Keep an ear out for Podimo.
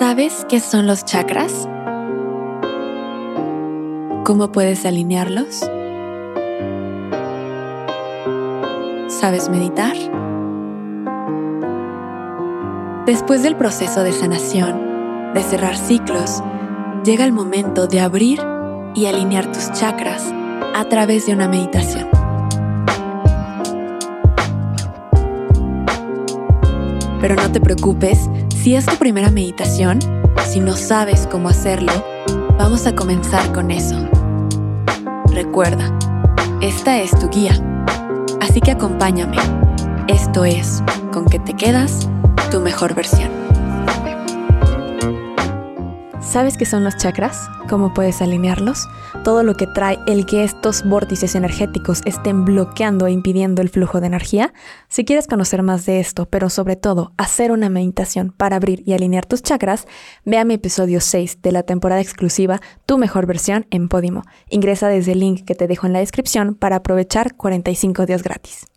¿Sabes qué son los chakras? ¿Cómo puedes alinearlos? ¿Sabes meditar? Después del proceso de sanación, de cerrar ciclos, llega el momento de abrir y alinear tus chakras a través de una meditación. Pero no te preocupes si es tu primera meditación, si no sabes cómo hacerlo, vamos a comenzar con eso. Recuerda, esta es tu guía, así que acompáñame. Esto es Con que te quedas tu mejor versión. ¿Sabes qué son los chakras? ¿Cómo puedes alinearlos? Todo lo que trae el que estos vórtices energéticos estén bloqueando e impidiendo el flujo de energía. Si quieres conocer más de esto, pero sobre todo hacer una meditación para abrir y alinear tus chakras, ve a mi episodio 6 de la temporada exclusiva Tu Mejor Versión en Podimo. Ingresa desde el link que te dejo en la descripción para aprovechar 45 días gratis.